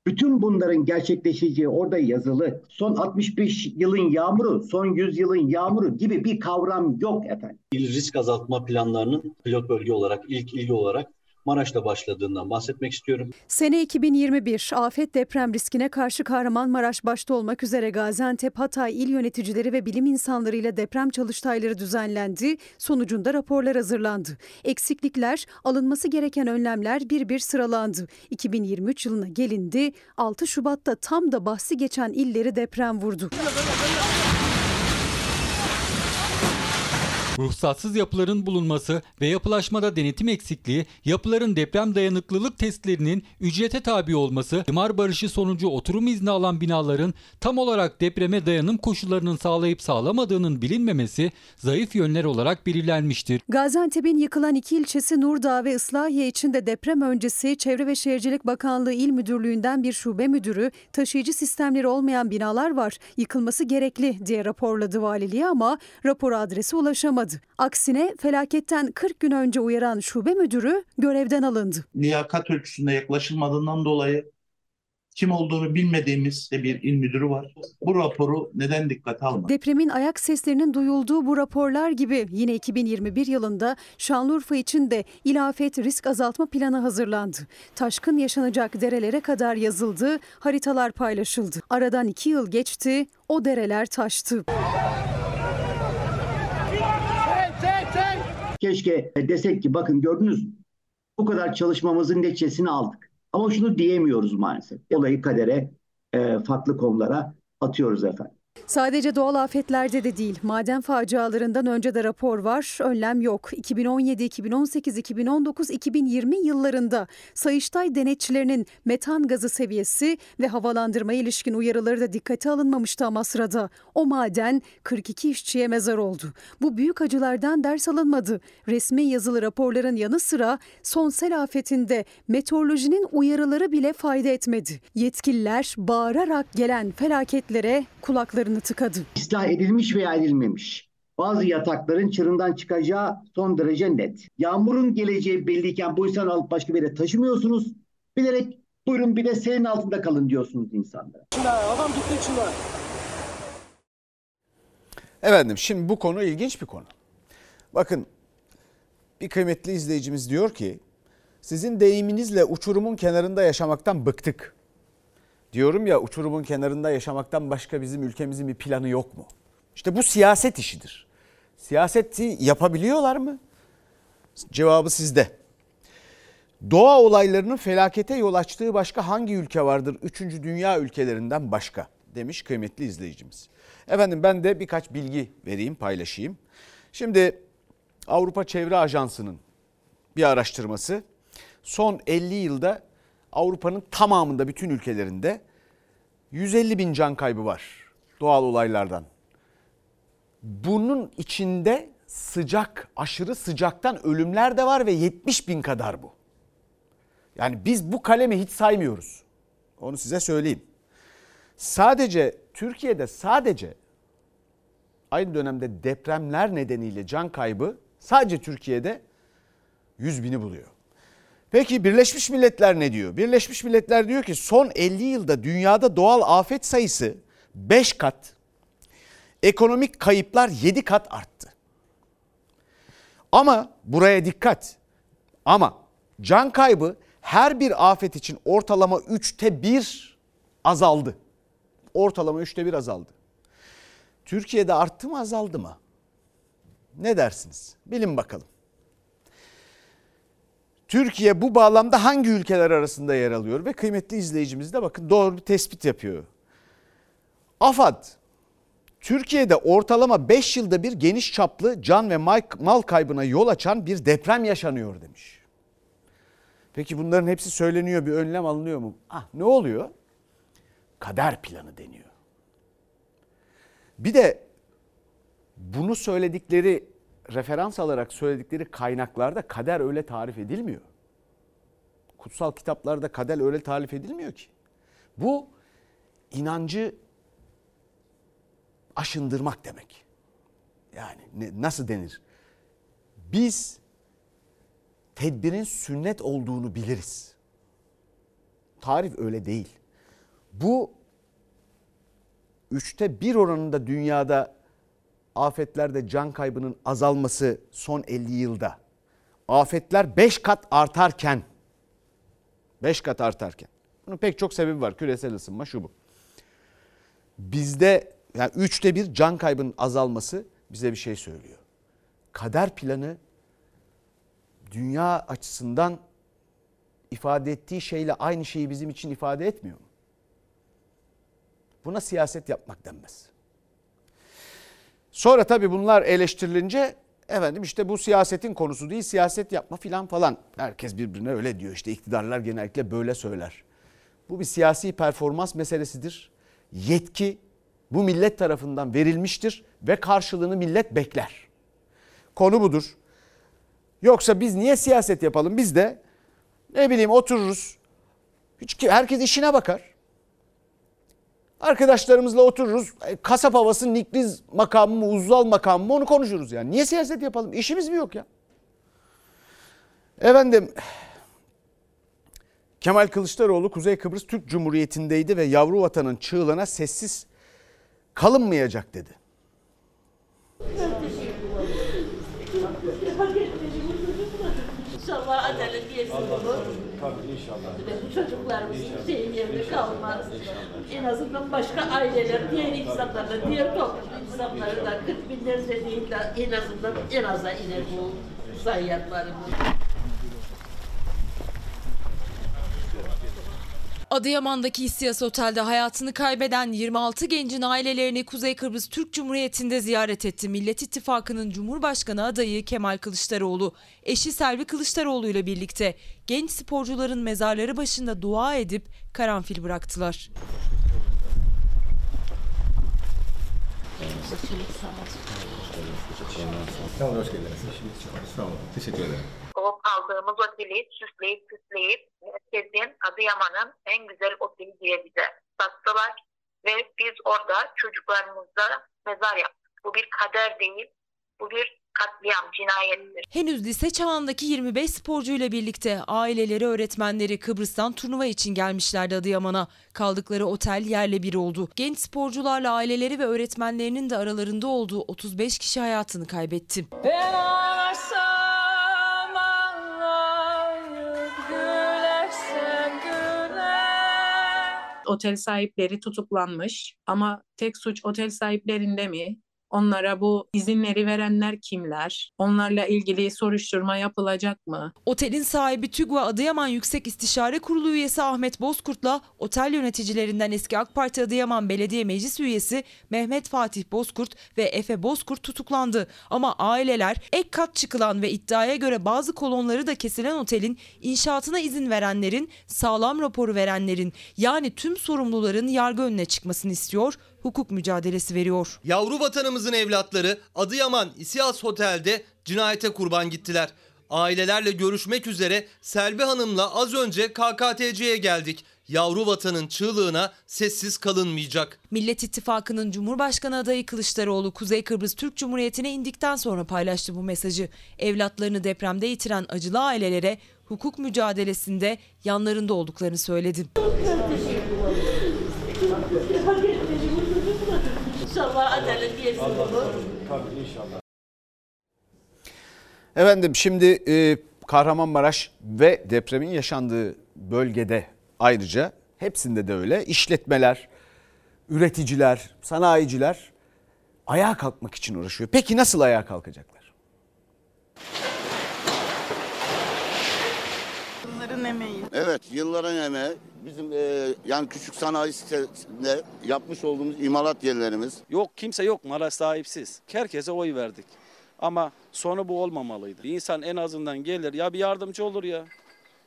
Bütün bunların gerçekleşeceği orada yazılı, son 65 yılın yağmuru, son 100 yılın yağmuru gibi bir kavram yok efendim. İl risk azaltma planlarının pilot bölge olarak, ilk ilgi olarak Maraş'ta başladığından bahsetmek istiyorum. Sene 2021 afet deprem riskine karşı Kahramanmaraş başta olmak üzere Gaziantep, Hatay il yöneticileri ve bilim insanlarıyla deprem çalıştayları düzenlendi. Sonucunda raporlar hazırlandı. Eksiklikler, alınması gereken önlemler bir bir sıralandı. 2023 yılına gelindi. 6 Şubat'ta tam da bahsi geçen illeri deprem vurdu. Ruhsatsız yapıların bulunması ve yapılaşmada denetim eksikliği, yapıların deprem dayanıklılık testlerinin ücrete tabi olması, imar barışı sonucu oturum izni alan binaların tam olarak depreme dayanım koşullarının sağlayıp sağlamadığının bilinmemesi zayıf yönler olarak belirlenmiştir. Gaziantep'in yıkılan iki ilçesi Nurdağ ve Islahiye için de deprem öncesi Çevre ve Şehircilik Bakanlığı İl Müdürlüğü'nden bir şube müdürü, taşıyıcı sistemleri olmayan binalar var, yıkılması gerekli diye raporladı valiliğe ama rapora adresi ulaşamadı. Aksine felaketten 40 gün önce uyaran şube müdürü görevden alındı. Liyakat ölçüsünde yaklaşılmadığından dolayı kim olduğunu bilmediğimiz de bir il müdürü var. Bu raporu neden dikkate almadı? Depremin ayak seslerinin duyulduğu bu raporlar gibi yine 2021 yılında Şanlıurfa için de İl Afet Risk Azaltma Planı hazırlandı. Taşkın yaşanacak derelere kadar yazıldı, haritalar paylaşıldı. Aradan 2 yıl geçti, o dereler taştı. Keşke desek ki bakın gördünüz mü? Bu kadar çalışmamızın neticesini aldık. Ama şunu diyemiyoruz maalesef. Olayı kadere, farklı konulara atıyoruz efendim. Sadece doğal afetlerde de değil, maden facialarından önce de rapor var, önlem yok. 2017, 2018, 2019, 2020 yıllarında Sayıştay denetçilerinin metan gazı seviyesi ve havalandırma ilişkin uyarıları da dikkate alınmamıştı ama sırada. O maden 42 işçiye mezar oldu. Bu büyük acılardan ders alınmadı. Resmi yazılı raporların yanı sıra son sel afetinde meteorolojinin uyarıları bile fayda etmedi. Yetkililer bağırarak gelen felaketlere kulaklarını tıkadı. İslah edilmiş veya edilmemiş. Bazı yatakların çırından çıkacağı son derece net. Yağmurun geleceği belliyken bu insanı alıp başka bir yere taşımıyorsunuz. Bilerek buyurun bir de selin altında kalın diyorsunuz insanlara. Adam gitti içine. Efendim şimdi bu konu ilginç bir konu. Bakın bir kıymetli izleyicimiz diyor ki sizin deyiminizle uçurumun kenarında yaşamaktan bıktık. Diyorum ya uçurumun kenarında yaşamaktan başka bizim ülkemizin bir planı yok mu? İşte bu siyaset işidir. Siyaseti yapabiliyorlar mı? Cevabı sizde. Doğa olaylarının felakete yol açtığı başka hangi ülke vardır? 3. Dünya ülkelerinden başka demiş kıymetli izleyicimiz. Efendim ben de birkaç bilgi vereyim, paylaşayım. Şimdi Avrupa Çevre Ajansı'nın bir araştırması son 50 yılda Avrupa'nın tamamında bütün ülkelerinde 150 bin can kaybı var doğal olaylardan. Bunun içinde sıcak, aşırı sıcaktan ölümler de var ve 70 bin kadar bu. Yani biz bu kalemi hiç saymıyoruz. Onu size söyleyeyim. Sadece Türkiye'de aynı dönemde depremler nedeniyle can kaybı sadece Türkiye'de 100.000'i buluyor. Peki Birleşmiş Milletler ne diyor? Birleşmiş Milletler diyor ki son 50 yılda dünyada doğal afet sayısı 5 kat, ekonomik kayıplar 7 kat arttı. Ama buraya dikkat. Ama can kaybı her bir afet için ortalama 1/3 azaldı. Ortalama 1/3 azaldı. Türkiye'de arttı mı azaldı mı? Ne dersiniz? Bilin bakalım. Türkiye bu bağlamda hangi ülkeler arasında yer alıyor? Ve kıymetli izleyicimiz de bakın doğru bir tespit yapıyor. AFAD, Türkiye'de ortalama 5 yılda bir geniş çaplı can ve mal kaybına yol açan bir deprem yaşanıyor demiş. Peki bunların hepsi söyleniyor, bir önlem alınıyor mu? Ah, ne oluyor? Kader planı deniyor. Bir de bunu söyledikleri, referans alarak söyledikleri kaynaklarda kader öyle tarif edilmiyor. Kutsal kitaplarda kader öyle tarif edilmiyor ki. Bu inancı aşındırmak demek. Yani nasıl denir? Biz tedbirin sünnet olduğunu biliriz. Tarif öyle değil. Bu 1/3 oranında dünyada afetlerde can kaybının azalması son 50 yılda. Afetler 5 kat artarken, 5 kat artarken. Bunun pek çok sebebi var. Küresel ısınma şu bu. Bizde yani 1/3 can kaybının azalması bize bir şey söylüyor. Kader planı dünya açısından ifade ettiği şeyle aynı şeyi bizim için ifade etmiyor mu? Buna siyaset yapmak denmez. Sonra tabii bunlar eleştirilince efendim işte bu siyasetin konusu değil, siyaset yapma filan falan. Herkes birbirine öyle diyor, işte iktidarlar genellikle böyle söyler. Bu bir siyasi performans meselesidir. Yetki bu millet tarafından verilmiştir ve karşılığını millet bekler. Konu budur. Yoksa biz niye siyaset yapalım? Biz de ne bileyim otururuz. Herkes işine bakar. Arkadaşlarımızla otururuz. Kasap havası, nikliz makamı mı, uzzal makamı mı onu konuşuruz yani. Niye siyaset yapalım? İşimiz mi yok ya? Efendim, Kemal Kılıçdaroğlu Kuzey Kıbrıs Türk Cumhuriyeti'ndeydi ve yavru vatanın çığlığına sessiz kalınmayacak dedi. İnşallah adalet yesin olur. Tabii inşallah. Bu çocuklarımızın şeyin yerine kalmaz. En azından başka aileler, diğer insanlarla, diğer toplumda insanları da 40 binlerce değil de en azından en aza iner bu zayiatlarımız. Adıyaman'daki İstiyas Otel'de hayatını kaybeden 26 gencin ailelerini Kuzey Kıbrıs Türk Cumhuriyeti'nde ziyaret etti Millet İttifakı'nın Cumhurbaşkanı adayı Kemal Kılıçdaroğlu. Eşi Selvi Kılıçdaroğlu ile birlikte genç sporcuların mezarları başında dua edip karanfil bıraktılar. Teşekkür ederim. O kaldığımız oteli süsleyip süsleyip herkesin Adıyaman'ın en güzel oteli diye bize sattılar. Ve biz orada çocuklarımıza mezar yaptık. Bu bir kader değil, bu bir katliam, cinayettir. Henüz lise çağındaki 25 sporcuyla birlikte aileleri, öğretmenleri Kıbrıs'tan turnuva için gelmişlerdi Adıyaman'a. Kaldıkları otel yerle bir oldu. Genç sporcularla aileleri ve öğretmenlerinin de aralarında olduğu 35 kişi hayatını kaybetti. Ben otel sahipleri tutuklanmış ama tek suç otel sahiplerinde mi? Onlara bu izinleri verenler kimler? Onlarla ilgili soruşturma yapılacak mı? Otelin sahibi TÜGVA Adıyaman Yüksek İstişare Kurulu üyesi Ahmet Bozkurt'la otel yöneticilerinden eski AK Parti Adıyaman Belediye Meclis üyesi Mehmet Fatih Bozkurt ve Efe Bozkurt tutuklandı. Ama aileler ek kat çıkılan ve iddiaya göre bazı kolonları da kesilen otelin inşaatına izin verenlerin, sağlam raporu verenlerin yani tüm sorumluların yargı önüne çıkmasını istiyor, hukuk mücadelesi veriyor. Yavru vatanımızın evlatları Adıyaman İstiyas Otel'de cinayete kurban gittiler. Ailelerle görüşmek üzere Selvi Hanım'la az önce KKTC'ye geldik. yavru vatanın çığlığına sessiz kalınmayacak. Millet İttifakı'nın Cumhurbaşkanı adayı Kılıçdaroğlu, Kuzey Kıbrıs Türk Cumhuriyeti'ne indikten sonra paylaştı bu mesajı. Evlatlarını depremde yitiren acılı ailelere hukuk mücadelesinde yanlarında olduklarını söyledi. Efendim şimdi Kahramanmaraş ve depremin yaşandığı bölgede ayrıca hepsinde de öyle işletmeler, üreticiler, sanayiciler ayağa kalkmak için uğraşıyor. Peki nasıl ayağa kalkacaklar? Yılların emeği. Evet, yılların emeği. Bizim yani küçük sanayi sitesinde yapmış olduğumuz imalat yerlerimiz. Yok, kimse yok mala sahipsiz. Herkese oy verdik. Ama sonu bu olmamalıydı. İnsan en azından gelir ya bir yardımcı olur ya.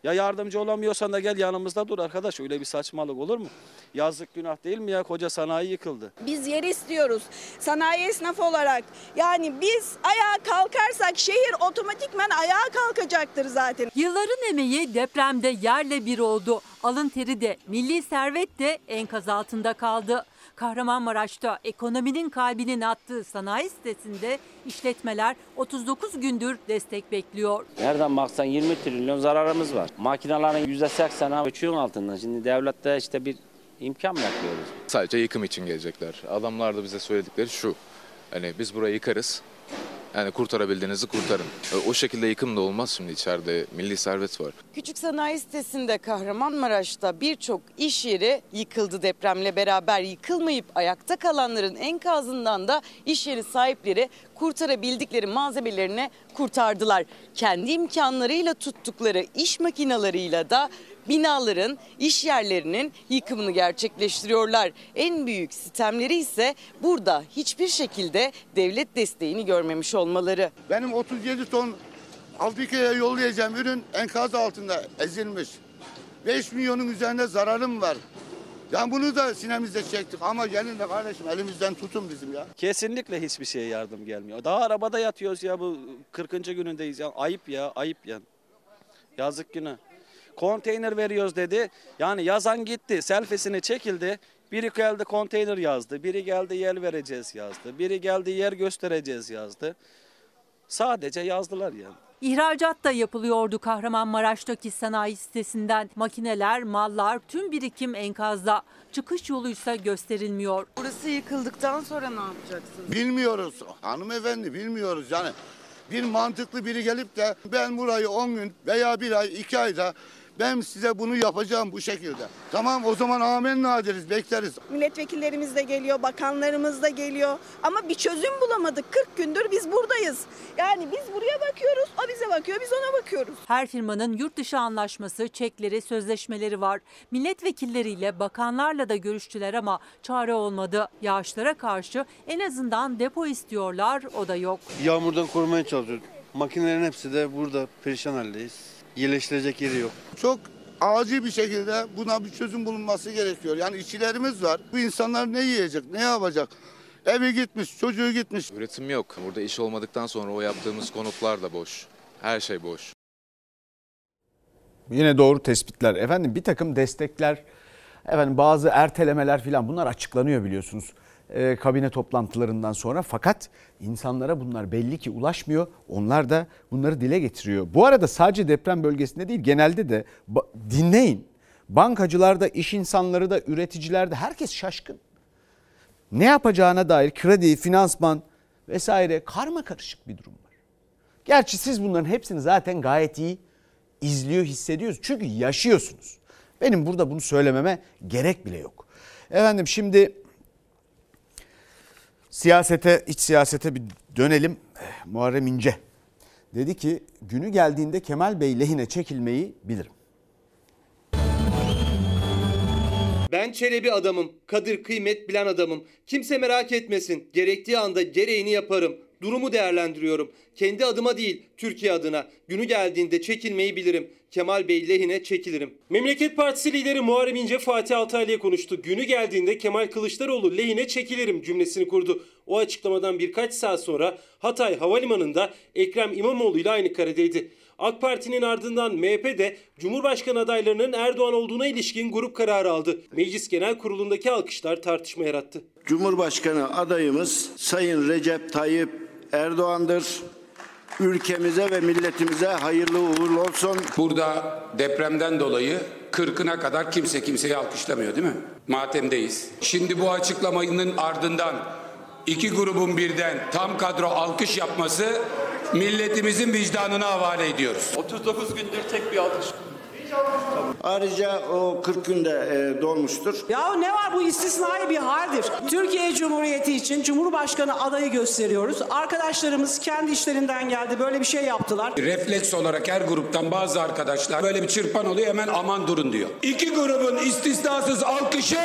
Ya yardımcı olamıyorsan da gel yanımızda dur arkadaş, öyle bir saçmalık olur mu? Yazık, günah değil mi ya, koca sanayi yıkıldı. Biz yer istiyoruz sanayi esnafı olarak. Yani biz ayağa kalkarsak şehir otomatikman ayağa kalkacaktır zaten. Yılların emeği depremde yerle bir oldu. Alın teri de milli servet de enkaz altında kaldı. Kahramanmaraş'ta ekonominin kalbinin attığı sanayi sitesinde işletmeler 39 gündür destek bekliyor. Nereden baksan 20 trilyon zararımız var. Makinelerin %80'i uçuyorun altından. Şimdi devlette işte bir imkan bekliyoruz. Sadece yıkım için gelecekler. Adamlar da bize söyledikleri şu. Hani biz burayı yıkarız. Yani kurtarabildiğinizi kurtarın. O şekilde yıkım da olmaz, şimdi içeride milli servet var. Küçük sanayi sitesinde Kahramanmaraş'ta birçok iş yeri yıkıldı depremle beraber. Yıkılmayıp ayakta kalanların enkazından da iş yeri sahipleri kurtarabildikleri malzemelerini kurtardılar. Kendi imkanlarıyla tuttukları iş makinalarıyla da binaların, iş yerlerinin yıkımını gerçekleştiriyorlar. En büyük sitemleri ise burada hiçbir şekilde devlet desteğini görmemiş olmaları. Benim 37 ton Afrika'ya yollayacağım ürün enkaz altında ezilmiş. 5 milyonun üzerinde zararım var. Yani bunu da sinemizde çektik ama gelin de kardeşim elimizden tutun bizim ya. Kesinlikle hiçbir şeye yardım gelmiyor. Daha arabada yatıyoruz ya, bu 40. günündeyiz ya. Ayıp ya, ayıp ya. Yazık günah. Konteyner veriyoruz dedi. Yani yazan gitti, selfiesini çekildi. Biri geldi konteyner yazdı. Biri geldi yer vereceğiz yazdı. Biri geldi yer göstereceğiz yazdı. Sadece yazdılar yani. İhracat da yapılıyordu Kahramanmaraş'taki sanayi sitesinden. Makineler, mallar, tüm birikim enkazda. Çıkış yoluysa gösterilmiyor. Burası yıkıldıktan sonra ne yapacaksınız? Bilmiyoruz hanımefendi, bilmiyoruz yani. Bir mantıklı biri gelip de ben burayı 10 gün veya bir ay, 2 ayda ben size bunu yapacağım bu şekilde. Tamam, o zaman amenna deriz, bekleriz. Milletvekillerimiz de geliyor, bakanlarımız da geliyor ama bir çözüm bulamadık. 40 gündür biz buradayız. Yani biz buraya bakıyoruz, o bize bakıyor, biz ona bakıyoruz. Her firmanın yurt dışı anlaşması, çekleri, sözleşmeleri var. Milletvekilleriyle, bakanlarla da görüştüler ama çare olmadı. Yağışlara karşı en azından depo istiyorlar, o da yok. Yağmurdan korumaya çalışıyoruz. Makinelerin hepsi de burada, perişan haldeyiz. Yerleştirecek yeri yok. Çok acil bir şekilde buna bir çözüm bulunması gerekiyor. Yani işçilerimiz var. Bu insanlar ne yiyecek, ne yapacak? Evi gitmiş, çocuğu gitmiş. Üretim yok. Burada iş olmadıktan sonra o yaptığımız konutlar da boş. Her şey boş. Yine doğru tespitler. Efendim bir takım destekler, efendim bazı ertelemeler filan, bunlar açıklanıyor biliyorsunuz. Kabine toplantılarından sonra, fakat insanlara bunlar belli ki ulaşmıyor. Onlar da bunları dile getiriyor. Bu arada sadece deprem bölgesinde değil, genelde de dinleyin. Bankacılar da, iş insanları da, üreticiler de, herkes şaşkın. Ne yapacağına dair kredi, finansman vesaire karma karışık bir durum var. Gerçi siz bunların hepsini zaten gayet iyi izliyor, hissediyorsunuz. Çünkü yaşıyorsunuz. Benim burada bunu söylememe gerek bile yok. Efendim şimdi siyasete, iç siyasete bir dönelim. Muharrem İnce dedi ki günü geldiğinde Kemal Bey lehine çekilmeyi bilirim. Ben çelebi adamım, kadir kıymet bilen adamım. Kimse merak etmesin, gerektiği anda gereğini yaparım. Durumu değerlendiriyorum. Kendi adıma değil, Türkiye adına. Günü geldiğinde çekilmeyi bilirim. Kemal Bey lehine çekilirim. Memleket Partisi lideri Muharrem İnce Fatih Altaylı'ya konuştu. Günü geldiğinde Kemal Kılıçdaroğlu lehine çekilirim cümlesini kurdu. O açıklamadan birkaç saat sonra Hatay Havalimanı'nda Ekrem İmamoğlu ile aynı karedeydi. AK Parti'nin ardından MHP de Cumhurbaşkanı adaylarının Erdoğan olduğuna ilişkin grup kararı aldı. Meclis Genel Kurulu'ndaki alkışlar tartışma yarattı. Cumhurbaşkanı adayımız Sayın Recep Tayyip Erdoğan'dır. Ülkemize ve milletimize hayırlı uğurlu olsun. Burada depremden dolayı 40'ına kadar kimse kimseyi alkışlamıyor, değil mi? Matemdeyiz. Şimdi bu açıklamanın ardından iki grubun birden tam kadro alkış yapması milletimizin vicdanına havale ediyoruz. 39 gündür tek bir alkış. Ayrıca o 40 günde dolmuştur. Ya ne var, bu istisnai bir haldir. Türkiye Cumhuriyeti için Cumhurbaşkanı adayı gösteriyoruz. Arkadaşlarımız kendi işlerinden geldi, böyle bir şey yaptılar. Refleks olarak her gruptan bazı arkadaşlar böyle bir çırpan oluyor, hemen aman durun diyor. İki grubun istisnasız alkışı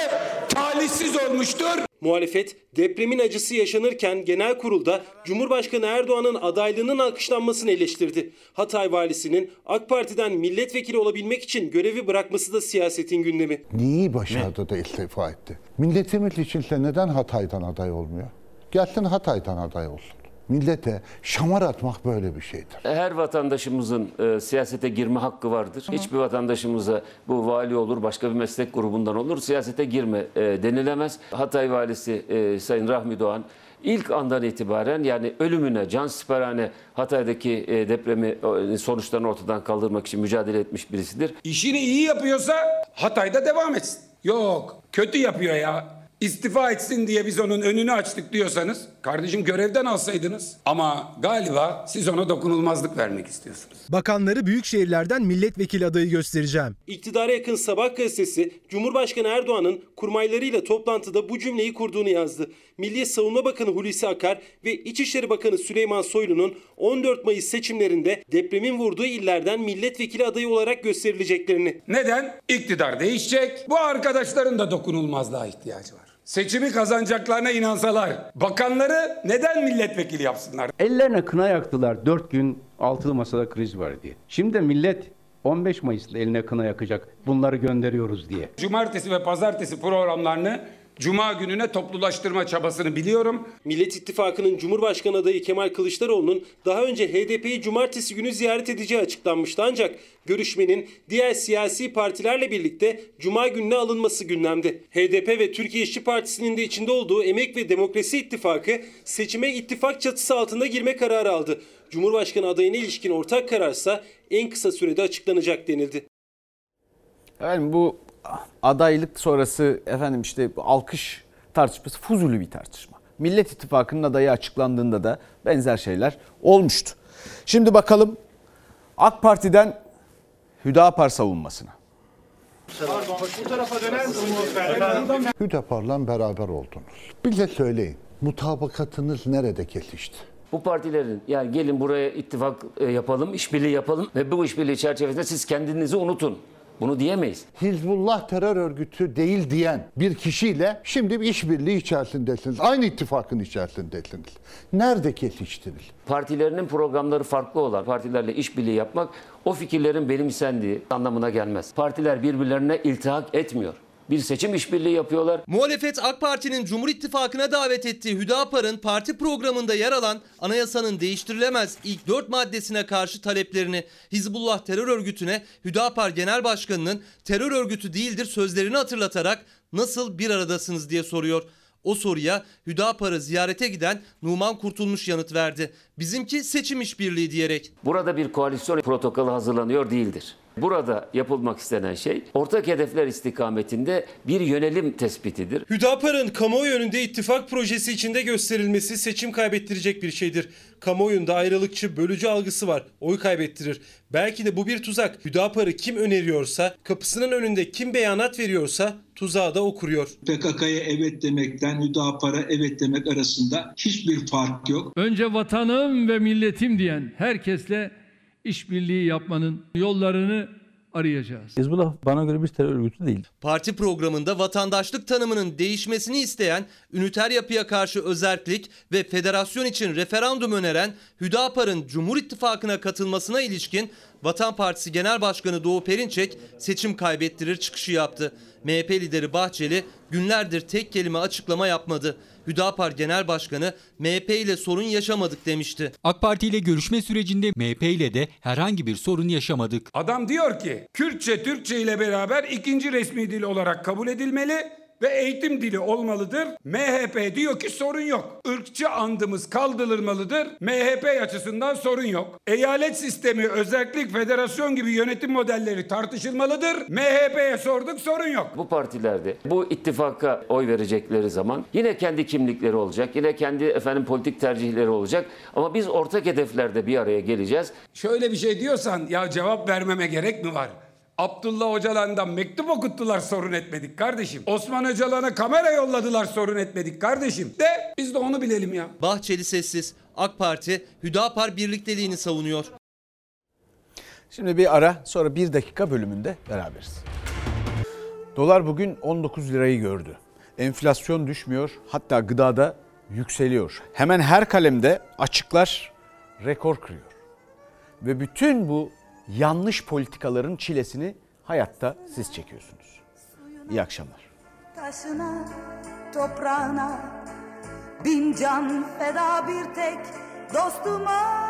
talihsiz olmuştur. Muhalefet depremin acısı yaşanırken genel kurulda Cumhurbaşkanı Erdoğan'ın adaylığının alkışlanmasını eleştirdi. Hatay valisinin AK Parti'den milletvekili olabilmek için görevi bırakması da siyasetin gündemi. Neyi başardı da istifa etti? Milletimiz içinse neden Hatay'dan aday olmuyor? Gelsin Hatay'dan aday olsun. Millete şamar atmak böyle bir şeydir. Her vatandaşımızın siyasete girme hakkı vardır. Hı. Hiçbir vatandaşımıza bu vali olur, başka bir meslek grubundan olur, siyasete girme denilemez. Hatay valisi Sayın Rahmi Doğan ilk andan itibaren, yani ölümüne can siperhane Hatay'daki depremi sonuçlarını ortadan kaldırmak için mücadele etmiş birisidir. İşini iyi yapıyorsa Hatay'da devam etsin. Yok, kötü yapıyor ya. İstifa etsin diye biz onun önünü açtık diyorsanız, kardeşim görevden alsaydınız, ama galiba siz ona dokunulmazlık vermek istiyorsunuz. Bakanları büyük şehirlerden milletvekili adayı göstereceğim. İktidara yakın Sabah gazetesi Cumhurbaşkanı Erdoğan'ın kurmaylarıyla toplantıda bu cümleyi kurduğunu yazdı. Milli Savunma Bakanı Hulusi Akar ve İçişleri Bakanı Süleyman Soylu'nun 14 Mayıs seçimlerinde depremin vurduğu illerden milletvekili adayı olarak gösterileceklerini. Neden? İktidar değişecek. Bu arkadaşların da dokunulmazlığa ihtiyacı var. Seçimi kazanacaklarına inansalar bakanları neden milletvekili yapsınlar? Ellerine kına yaktılar 4 gün altılı masada kriz var diye. Şimdi de millet 15 Mayıs'ta eline kına yakacak, bunları gönderiyoruz diye. Cumartesi ve pazartesi programlarını Cuma gününe toplulaştırma çabasını biliyorum. Millet İttifakı'nın Cumhurbaşkanı adayı Kemal Kılıçdaroğlu'nun daha önce HDP'yi cumartesi günü ziyaret edeceği açıklanmıştı, ancak görüşmenin diğer siyasi partilerle birlikte Cuma gününe alınması gündemde. HDP ve Türkiye İşçi Partisi'nin de içinde olduğu Emek ve Demokrasi İttifakı seçime ittifak çatısı altında girme kararı aldı. Cumhurbaşkanı adayına ilişkin ortak kararsa en kısa sürede açıklanacak denildi. Yani bu adaylık sonrası efendim işte alkış tartışması fuzuli bir tartışma. Millet İttifakı'nın adayı açıklandığında da benzer şeyler olmuştu. Şimdi bakalım AK Parti'den Hüdapar savunmasına. Pardon, bu tarafa döner misiniz? Hüdapar'la beraber oldunuz. Bize söyleyin, mutabakatınız nerede kesişti? Bu partilerin, yani gelin buraya ittifak yapalım, işbirliği yapalım ve bu işbirliği çerçevesinde siz kendinizi unutun. Bunu diyemeyiz. Hizbullah terör örgütü değil diyen bir kişiyle şimdi bir işbirliği içerisindesiniz. Aynı ittifakın içerisindesiniz. Nerede kesiştiniz? Partilerinin programları farklı olan partilerle işbirliği yapmak o fikirlerin benimsendiği anlamına gelmez. Partiler birbirlerine iltihak etmiyor. Bir seçim işbirliği yapıyorlar. Muhalefet AK Parti'nin Cumhur İttifakı'na davet ettiği Hüdapar'ın parti programında yer alan anayasanın değiştirilemez ilk 4 maddesine karşı taleplerini, Hizbullah terör örgütüne Hüdapar Genel Başkanı'nın terör örgütü değildir sözlerini hatırlatarak nasıl bir aradasınız diye soruyor. O soruya Hüdapar'ı ziyarete giden Numan Kurtulmuş yanıt verdi. Bizimki seçim işbirliği diyerek. Burada bir koalisyon protokolü hazırlanıyor değildir. Burada yapılmak istenen şey ortak hedefler istikametinde bir yönelim tespitidir. Hüdapar'ın kamuoyu önünde ittifak projesi içinde gösterilmesi seçim kaybettirecek bir şeydir. Kamuoyunda ayrılıkçı, bölücü algısı var. Oy kaybettirir. Belki de bu bir tuzak. Hüdapar'ı kim öneriyorsa, kapısının önünde kim beyanat veriyorsa tuzağı da o kuruyor. PKK'ya evet demekten Hüdapar'a evet demek arasında hiçbir fark yok. Önce vatanım ve milletim diyen herkesle işbirliği yapmanın yollarını arayacağız. Hizbullah bana göre bir terör örgütü değil. Parti programında vatandaşlık tanımının değişmesini isteyen, üniter yapıya karşı özerklik ve federasyon için referandum öneren Hüdapar'ın Cumhur İttifakı'na katılmasına ilişkin Vatan Partisi Genel Başkanı Doğu Perinçek seçim kaybettirir çıkışı yaptı. MHP lideri Bahçeli günlerdir tek kelime açıklama yapmadı. Hüdapar Genel Başkanı MHP ile sorun yaşamadık demişti. AK Parti ile görüşme sürecinde MHP ile de herhangi bir sorun yaşamadık. Adam diyor ki Kürtçe, Türkçe ile beraber ikinci resmi dil olarak kabul edilmeli ve eğitim dili olmalıdır. MHP diyor ki sorun yok. Irkçı andımız kaldırılmalıdır. MHP açısından sorun yok. Eyalet sistemi, özellik, federasyon gibi yönetim modelleri tartışılmalıdır. MHP'ye sorduk, sorun yok. Bu partilerde bu ittifaka oy verecekleri zaman yine kendi kimlikleri olacak, yine kendi politik tercihleri olacak. Ama biz ortak hedeflerde bir araya geleceğiz. Şöyle bir şey diyorsan ya cevap vermeme gerek mi var? Abdullah Öcalan'dan mektup okuttular, sorun etmedik kardeşim. Osman Öcalan'a kamera yolladılar, sorun etmedik kardeşim. De biz de onu bilelim ya. Bahçeli sessiz. AK Parti Hüdapar birlikteliğini savunuyor. Şimdi bir ara, sonra bir dakika bölümünde beraberiz. Dolar bugün 19 lirayı gördü. Enflasyon düşmüyor, hatta gıdada yükseliyor. Hemen her kalemde açıklar rekor kırıyor. Ve bütün bu yanlış politikaların çilesini hayatta siz çekiyorsunuz. İyi akşamlar. Taşına, toprağına bin can feda bir tek dostuma.